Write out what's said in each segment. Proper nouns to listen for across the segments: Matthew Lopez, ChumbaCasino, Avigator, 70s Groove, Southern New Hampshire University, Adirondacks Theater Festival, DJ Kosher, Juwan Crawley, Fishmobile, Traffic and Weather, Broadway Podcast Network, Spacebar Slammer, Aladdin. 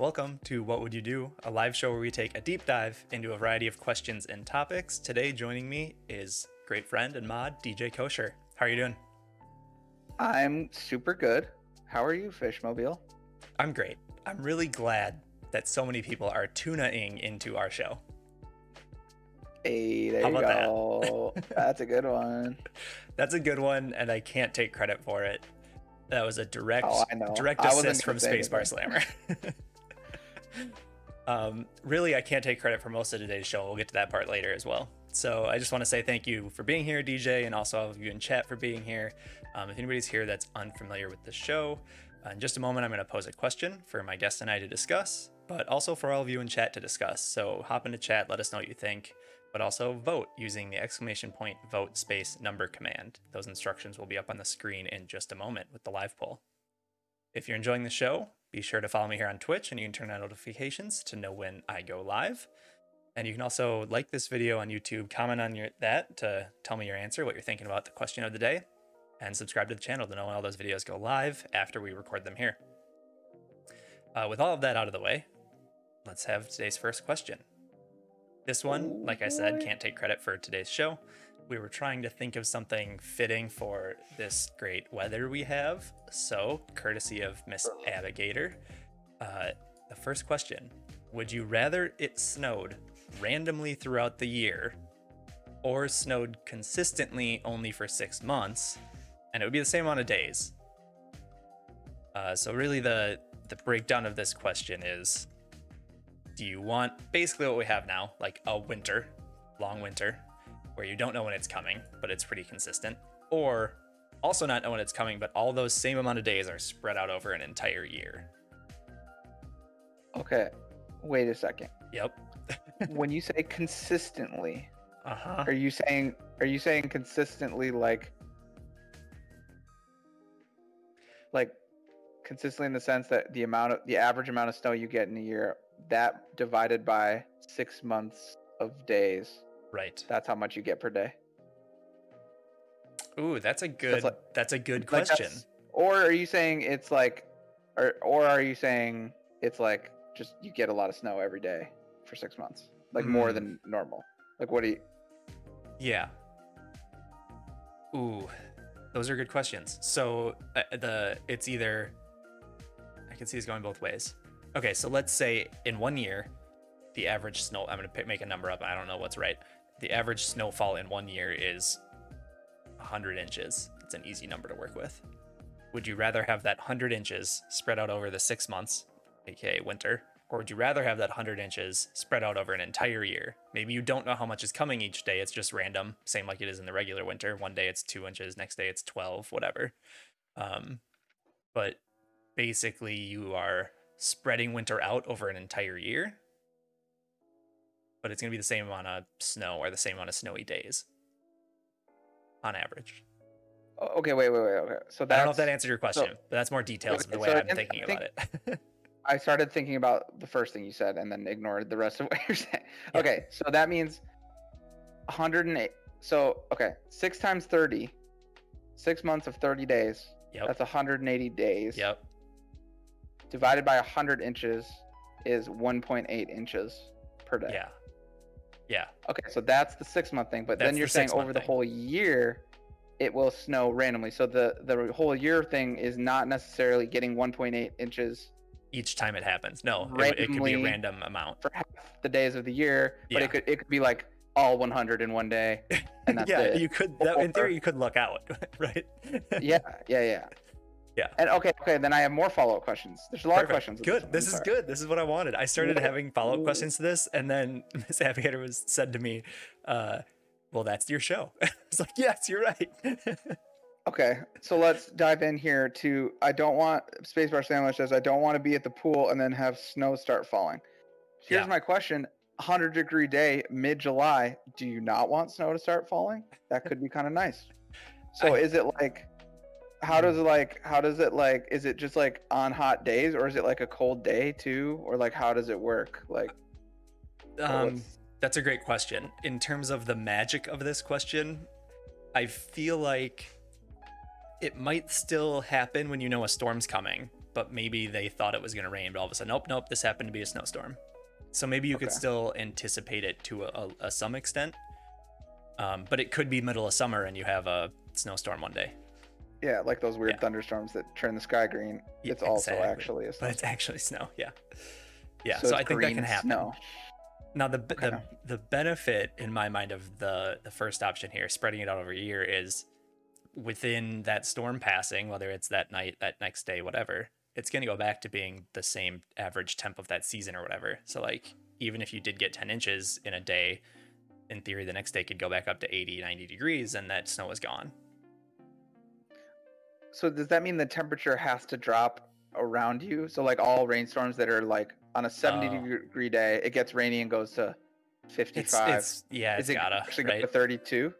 Welcome to What Would You Do, a live show where we take a deep dive into a variety of questions and topics. Today joining me is great friend and mod, DJ Kosher. How are you doing? I'm super good. How are you, Fishmobile? I'm great. I'm really glad that so many people are tuna-ing into our show. Hey, there you go. That's a good one. That's a good one, and I can't take credit for it. That was a direct assist from Spacebar Slammer. Really, I can't take credit for most of today's show. We'll get to that part later as well. So I just want to say thank you for being here, DJ, and also all of you in chat for being here. If anybody's here that's unfamiliar with the show, in just a moment, I'm going to pose a question for my guest and I to discuss, but also for all of you in chat to discuss. So hop into chat, let us know what you think, but also vote using the !vote_number command. Those instructions will be up on the screen in just a moment with the live poll. If you're enjoying the show, be sure to follow me here on Twitch, and you can turn on notifications to know when I go live. And you can also like this video on YouTube, comment on that to tell me your answer, what you're thinking about the question of the day, and subscribe to the channel to know when all those videos go live after we record them here. With all of that out of the way, let's have today's first question. This one, like I said, can't take credit for today's show. We were trying to think of something fitting for this great weather we have. So, courtesy of Miss Avigator, the first question, would you rather it snowed randomly throughout the year or snowed consistently only for 6 months? And it would be the same amount of days. So really the breakdown of this question is, do you want basically what we have now, like a winter, long winter, where you don't know when it's coming, but it's pretty consistent, or also not know when it's coming, but all those same amount of days are spread out over an entire year? Okay, wait a second. Yep. When you say consistently, are you saying consistently like consistently in the sense that the average amount of snow you get in a year, that divided by 6 months of days, right? That's how much you get per day. Ooh, that's a good question. Or are you saying it's like, or are you saying it's like just you get a lot of snow every day for 6 months, like more than normal? Like what do you? Yeah. Ooh, those are good questions. So it's either, I can see it's going both ways. Okay, so let's say in 1 year, the average snow, I'm going to make a number up, I don't know what's right. The average snowfall in 1 year is 100 inches. It's an easy number to work with. Would you rather have that 100 inches spread out over the 6 months, aka winter, or would you rather have that 100 inches spread out over an entire year? Maybe you don't know how much is coming each day, it's just random, same like it is in the regular winter. One day it's 2 inches, next day it's 12, whatever. But basically you are spreading winter out over an entire year, but it's going to be the same amount of snow or the same amount of snowy days on average. Okay, wait, okay. So I don't know if that answered your question, but that's more details of the way I'm thinking about it. I started thinking about the first thing you said and then ignored the rest of what you're saying. Yeah. Okay, so that means 108. So, okay, 6 times 30, 6 months of 30 days. Yep. That's 180 days. Yep. Divided by 100 inches is 1.8 inches per day. Yeah. Yeah. Okay, so that's the 6 month thing, but that's then you're saying over the whole year it will snow randomly. So the whole year thing is not necessarily getting 1.8 inches each time it happens. No, it could be a random amount for half the days of the year, but it could be like all 100 in one day. And that's yeah, it. You could in theory you could luck out, right? Yeah. Yeah. And okay, then I have more follow-up questions. There's a lot of questions. Good. This is good. This is what I wanted. I started having follow-up questions to this, and then Miss Avigator said to me, well, that's your show. I was like, yes, you're right. Okay, so let's dive in here to, I don't want, Spacebar Sandwich says, I don't want to be at the pool and then have snow start falling. Here's my question. 100-degree day, mid-July, do you not want snow to start falling? That could be kind of nice. So is it like, how does it is it just like on hot days, or is it like a cold day too, or like how does it work? Like that's a great question. In terms of the magic of this question, I feel like it might still happen when you know a storm's coming, but maybe they thought it was going to rain, but all of a sudden, nope, this happened to be a snowstorm. So maybe you could still anticipate it to a some extent, but it could be middle of summer and you have a snowstorm one day. Yeah, like those weird thunderstorms that turn the sky green. Yeah, it's also actually a snow. But it's actually snow, yeah. Yeah, so I think that can happen. Snow. Now, the benefit in my mind of the first option here, spreading it out over a year, is within that storm passing, whether it's that night, that next day, whatever, it's going to go back to being the same average temp of that season or whatever. So, like, even if you did get 10 inches in a day, in theory, the next day could go back up to 80, 90 degrees, and that snow is gone. So does that mean the temperature has to drop around you? So, like, all rainstorms that are, like, on a 70-degree day, it gets rainy and goes to 55. It's gotta actually go to 32.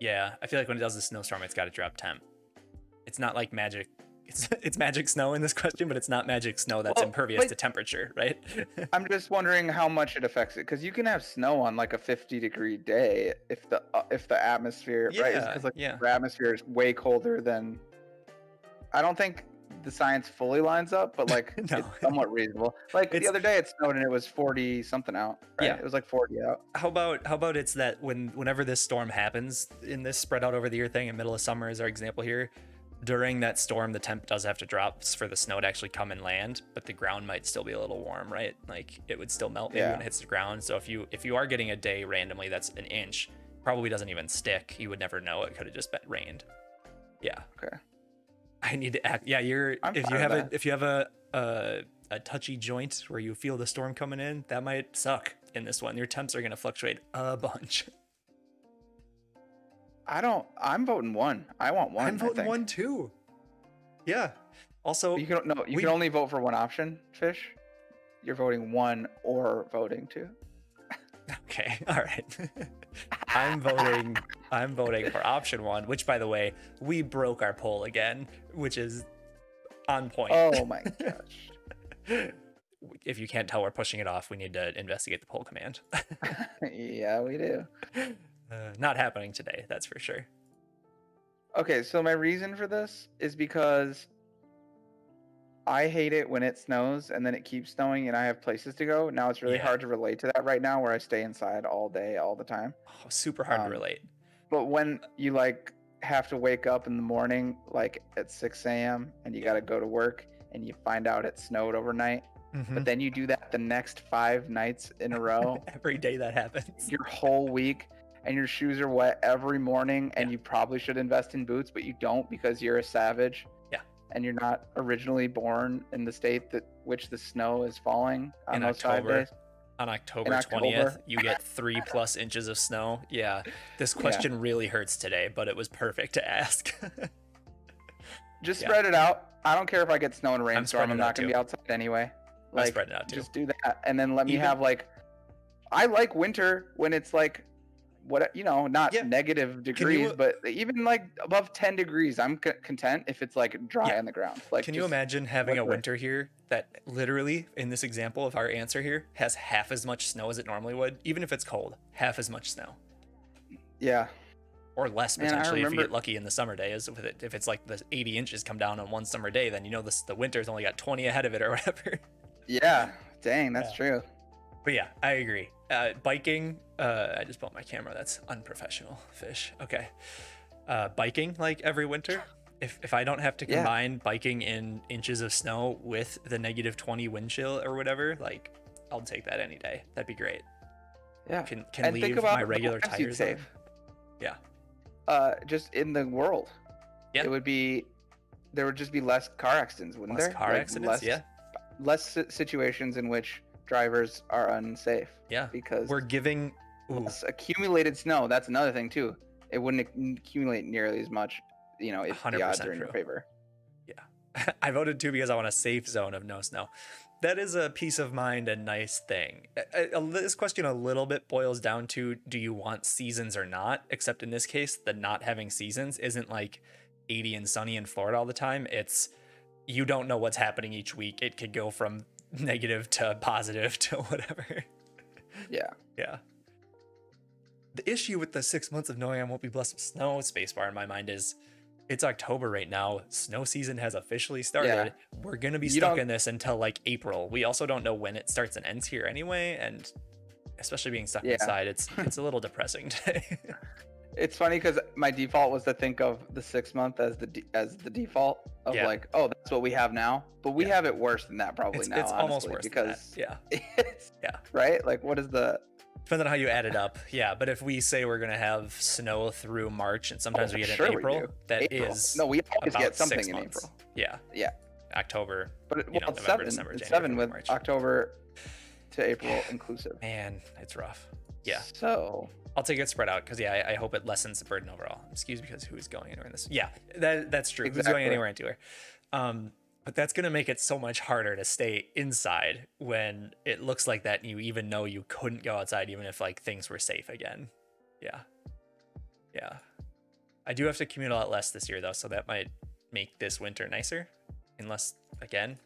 Yeah, I feel like when it does the snowstorm, it's got to drop temp. It's not like magic. It's magic snow in this question, but it's not magic snow that's impervious to temperature, right? I'm just wondering how much it affects it, because you can have snow on like a 50-degree day if the atmosphere, right? Because the atmosphere is way colder than. I don't think the science fully lines up, but like it's somewhat reasonable. Like the other day it snowed and it was 40 something out. Right? Yeah, it was like 40 out. How about it's that whenever this storm happens in this spread out over the year thing in middle of summer is our example here. During that storm, the temp does have to drop for the snow to actually come and land, but the ground might still be a little warm, right? Like it would still melt maybe when it hits the ground. So if you are getting a day randomly that's an inch, probably doesn't even stick. You would never know. It could have just been rained. Yeah. Okay. I need to act. Yeah, if you have a touchy joint where you feel the storm coming in, that might suck in this one. Your temps are going to fluctuate a bunch. I'm voting one. I want one. I'm voting one too. Yeah. Also, you can only vote for one option, Fish. You're voting one or voting two. Okay. All right. I'm voting for option one, which, by the way, we broke our poll again, which is on point. Oh my gosh. If you can't tell we're pushing it off, we need to investigate the poll command. Yeah, we do. Not happening today, that's for sure. Okay, so my reason for this is because I hate it when it snows and then it keeps snowing and I have places to go. Now it's really hard to relate to that right now where I stay inside all day, all the time. Oh, super hard to relate. But when you like have to wake up in the morning, like at 6 a.m. and you got to go to work and you find out it snowed overnight, but then you do that the next 5 nights in a row. Every day that happens. Your whole week. And your shoes are wet every morning, and you probably should invest in boots, but you don't because you're a savage. Yeah. And you're not originally born in the state that which the snow is falling on those 5 days. On October 20th, you get 3+ inches of snow. Yeah. This question really hurts today, but it was perfect to ask. Just spread it out. I don't care if I get snow and rainstorm. I'm not going to be outside anyway. Like, spread it out too. Just do that, and then let me have like. I like winter when it's like. What you know, not negative degrees, but even like above 10 degrees, I'm content if it's like dry on the ground. Like, can you imagine having a winter here that literally, in this example of our answer here, has half as much snow as it normally would, even if it's cold, half as much snow. Yeah, or less potentially if you get lucky in the summer days. With it, if it's like the 80 inches come down on one summer day, then you know the winter's only got 20 ahead of it or whatever. Yeah, dang, that's true. But yeah, I agree. Biking. I just bought my camera. That's unprofessional, Fish. Okay. Biking like every winter. If I don't have to combine biking in inches of snow with the -20 wind chill or whatever, like I'll take that any day. That'd be great. Yeah. Can leave my regular tires on. Yeah. Just in the world. Yeah. It would be. There would just be less car accidents, wouldn't there? Less car accidents. Less situations in which. Drivers are unsafe because we're giving accumulated snow. That's another thing too, it wouldn't accumulate nearly as much, you know, if the odds are in your favor. Yeah. I voted too because I want a safe zone of no snow. That is a peace of mind and nice thing. This question a little bit boils down to, do you want seasons or not? Except in this case, the not having seasons isn't like 80 and sunny in Florida all the time. It's you don't know what's happening each week. It could go from negative to positive to whatever. Yeah. The issue with the 6 months of knowing I won't be blessed with snow, spacebar in my mind, is It's October right now. Snow season has officially started. Yeah. We're going to be stuck in this until like April. We also don't know when it starts and ends here anyway. And especially being stuck inside, it's a little depressing today. It's funny because my default was to think of the 6 month as the default of like, oh, that's what we have now. But we have it worse than that probably now. It's almost worse because right? Like, what is the? Depends on how you add it up. Yeah, but if we say we're gonna have snow through March, and sometimes we get in April, that is no, we always get something in April. Yeah, yeah, October. But it, November, seven, December, January, seven with March. October to April inclusive. Man, it's rough. Yeah. So I'll take it spread out because I hope it lessens the burden overall. Excuse me, because who's going anywhere in this? Yeah, that's true. Exactly. Who's going anywhere into it? But that's gonna make it so much harder to stay inside when it looks like that, and you even know you couldn't go outside even if like things were safe again. Yeah, yeah. I do have to commute a lot less this year though, so that might make this winter nicer, unless again,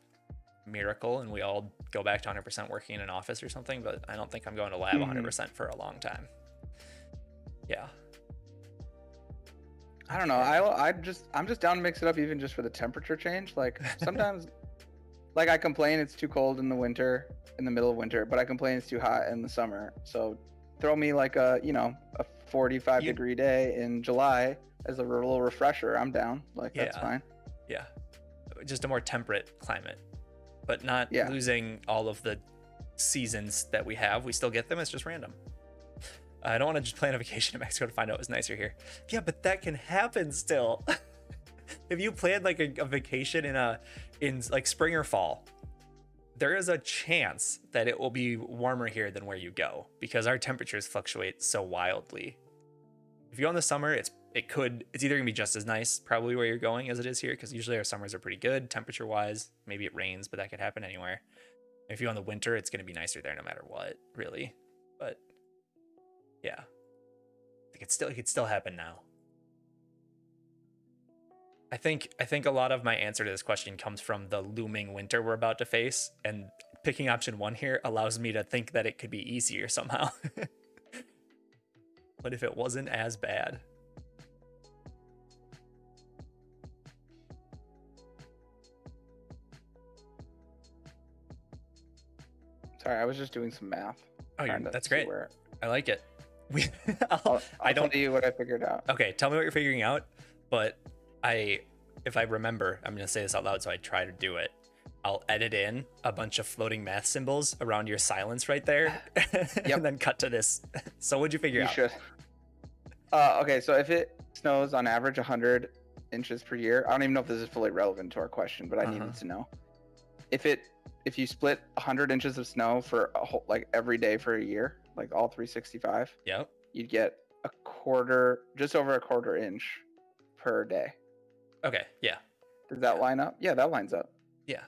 miracle, and we all go back to 100% working in an office or something. But I don't think I'm going to lab 100% for a long time. Yeah, I don't know. I'm just down to mix it up, even just for the temperature change. Like sometimes, like I complain it's too cold in the winter, in the middle of winter, but I complain it's too hot in the summer. So throw me like a 45 degree day in July as a little refresher. I'm down. Like that's fine. Yeah, just a more temperate climate, but not losing all of the seasons that we have. We still get them. It's just random. I don't want to just plan a vacation to Mexico to find out what's nicer here. Yeah, but that can happen still. If you plan like a vacation in like spring or fall, there is a chance that it will be warmer here than where you go because our temperatures fluctuate so wildly. If you go in the summer, it's either gonna be just as nice probably where you're going as it is here, because usually our summers are pretty good temperature wise. Maybe it rains, but that could happen anywhere. If you go in the winter, it's gonna be nicer there no matter what, really. But yeah, it could still happen now. I think a lot of my answer to this question comes from the looming winter we're about to face, and picking option one here allows me to think that it could be easier somehow. But if it wasn't as bad. Sorry, I was just doing some math. Oh, that's great. I like it. I'll tell you what I figured out. Okay, tell me what you're figuring out, but if I remember, I'm going to say this out loud, so I try to do it. I'll edit in a bunch of floating math symbols around your silence right there, and then cut to this. So what'd you figure out? Should. Okay, so if it snows on average 100 inches per year, I don't even know if this is fully relevant to our question, but I needed to know. If you split 100 inches of snow for a whole, like every day for a year, like all 365, you'd get just over a quarter inch per day. Okay, yeah. Does that line up? Yeah, that lines up. Yeah.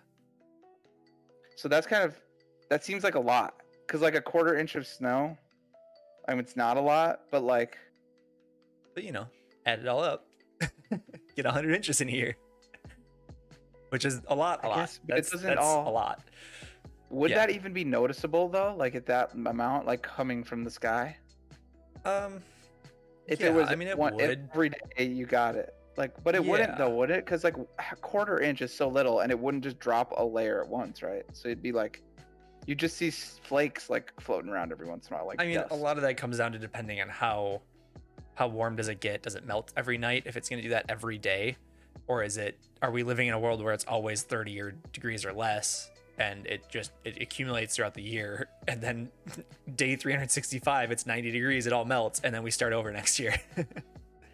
So that seems like a lot, because like a quarter inch of snow, I mean, it's not a lot, but like. But add it all up, get 100 inches in here. Which is a lot. Guess, but that's a lot. Would that even be noticeable though? Like at that amount, like coming from the sky? If it would. Every day you got it. Like, but it wouldn't though, would it? Because like a quarter inch is so little, and it wouldn't just drop a layer at once, right? So it'd be like, you just see flakes like floating around every once in a while. Like dust. A lot of that comes down to depending on how warm does it get? Does it melt every night? If it's gonna do that every day, or are we living in a world where it's always 30 degrees or less, and it accumulates throughout the year, and then day 365 it's 90 degrees, it all melts, and then we start over next year?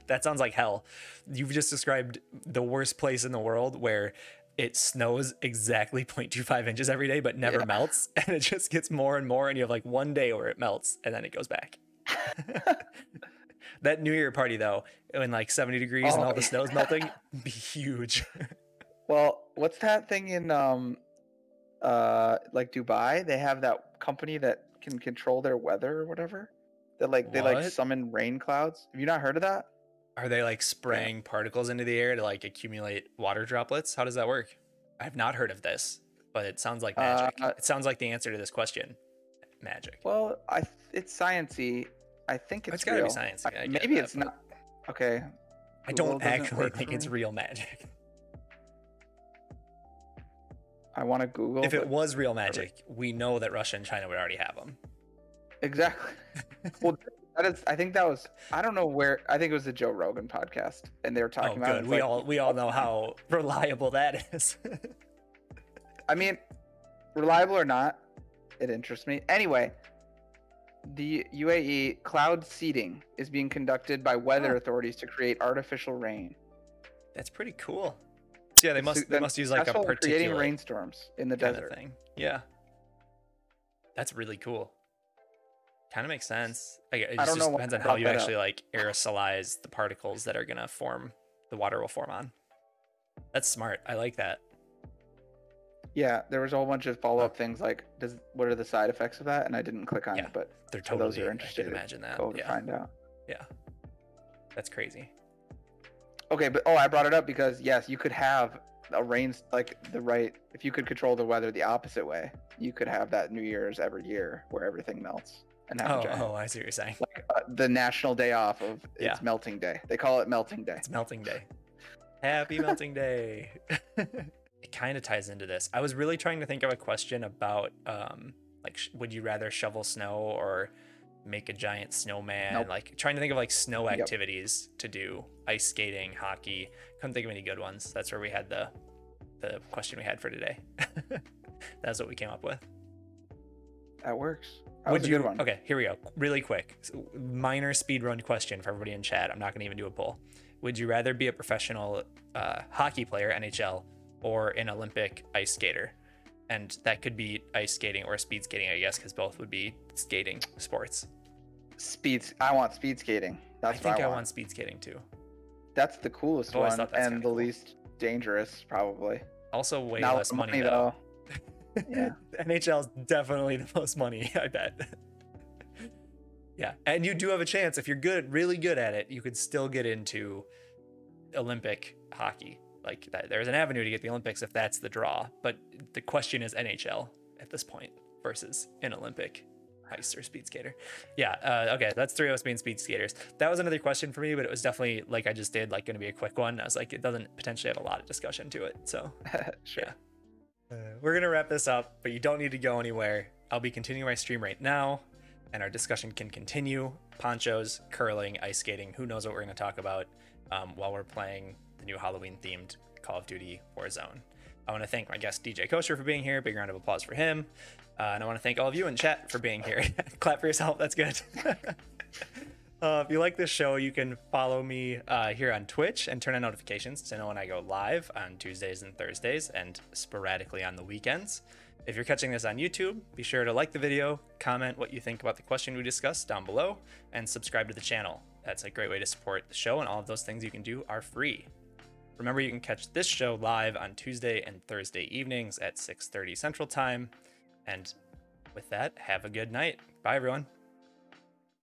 That sounds like hell. You've just described the worst place in the world, where it snows exactly 0.25 inches every day but never melts, and it just gets more and more, and you have like one day where it melts and then it goes back. That New Year party though, when like 70 degrees and all the snow's melting, be huge. Well, what's that thing in like Dubai? They have that company that can control their weather or whatever. That like they like summon rain clouds. Have you not heard of that? Are they like spraying particles into the air to like accumulate water droplets? How does that work? I have not heard of this, but it sounds like magic. It sounds like the answer to this question. Magic. Well, it's sciencey. I think it's gotta be science. Maybe it's not. Okay, I don't actually think it's real magic. I want to Google. If it was real magic, we know that Russia and China would already have them. Exactly. Well, that is. I think that was. I don't know where. I think it was the Joe Rogan podcast, and they were talking about it. We all know how reliable that is. I mean, reliable or not, it interests me. Anyway, the UAE cloud seeding is being conducted by weather authorities to create artificial rain. That's pretty cool. So yeah, they must use like a particular creating rainstorms in the desert thing. Yeah, that's really cool. Kind of makes sense. Like, it just depends on how you actually like aerosolize the particles that are gonna form. The water will form on. That's smart. I like that. Yeah, there was a whole bunch of follow-up things like, what are the side effects of that? And I didn't click on it, but they're totally, those who are interested, I can imagine that. Go to find out. Yeah, that's crazy. Okay, but I brought it up because yes, you could have a rain if you could control the weather the opposite way, you could have that New Year's every year where everything melts. And I see what you're saying. Like, the national day off of it's melting day. They call it melting day. It's melting day. Happy melting day. It kind of ties into this. I was really trying to think of a question about would you rather shovel snow or make a giant snowman? Nope. Like trying to think of like snow activities to do. Ice skating, hockey. Couldn't think of any good ones. That's where we had the question we had for today. That's what we came up with. That works. That was a good one. Okay, here we go. Really quick. Minor speedrun question for everybody in chat. I'm not going to even do a poll. Would you rather be a professional hockey player, NHL, or an Olympic ice skater? And that could be ice skating or speed skating, I guess, because both would be skating sports. I want speed skating. That's what I think I want speed skating too. That's the coolest one and the least least dangerous, probably. Also, way less money though. Yeah. NHL is definitely the most money, I bet. Yeah, and you do have a chance if you're good, really good at it. You could still get into Olympic hockey. Like there's an avenue to get the Olympics if that's the draw. But the question is NHL at this point versus an Olympic ice or speed skater. Yeah. Okay, that's three of us being speed skaters. That was another question for me, but it was definitely like I just did, like going to be a quick one. I was like, it doesn't potentially have a lot of discussion to it. So sure. Yeah. We're going to wrap this up, but you don't need to go anywhere. I'll be continuing my stream right now, and our discussion can continue. Ponchos, curling, ice skating, who knows what we're going to talk about while we're playing the new Halloween-themed Call of Duty Warzone. I want to thank my guest DJ Kosher for being here. Big round of applause for him. And I want to thank all of you in chat for being here. Clap for yourself. That's good. If you like this show, you can follow me here on Twitch and turn on notifications to know when I go live on Tuesdays and Thursdays and sporadically on the weekends. If you're catching this on YouTube, be sure to like the video, comment what you think about the question we discussed down below, and subscribe to the channel. That's a great way to support the show, and all of those things you can do are free. Remember, you can catch this show live on Tuesday and Thursday evenings at 6:30 Central Time. And with that, have a good night. Bye, everyone.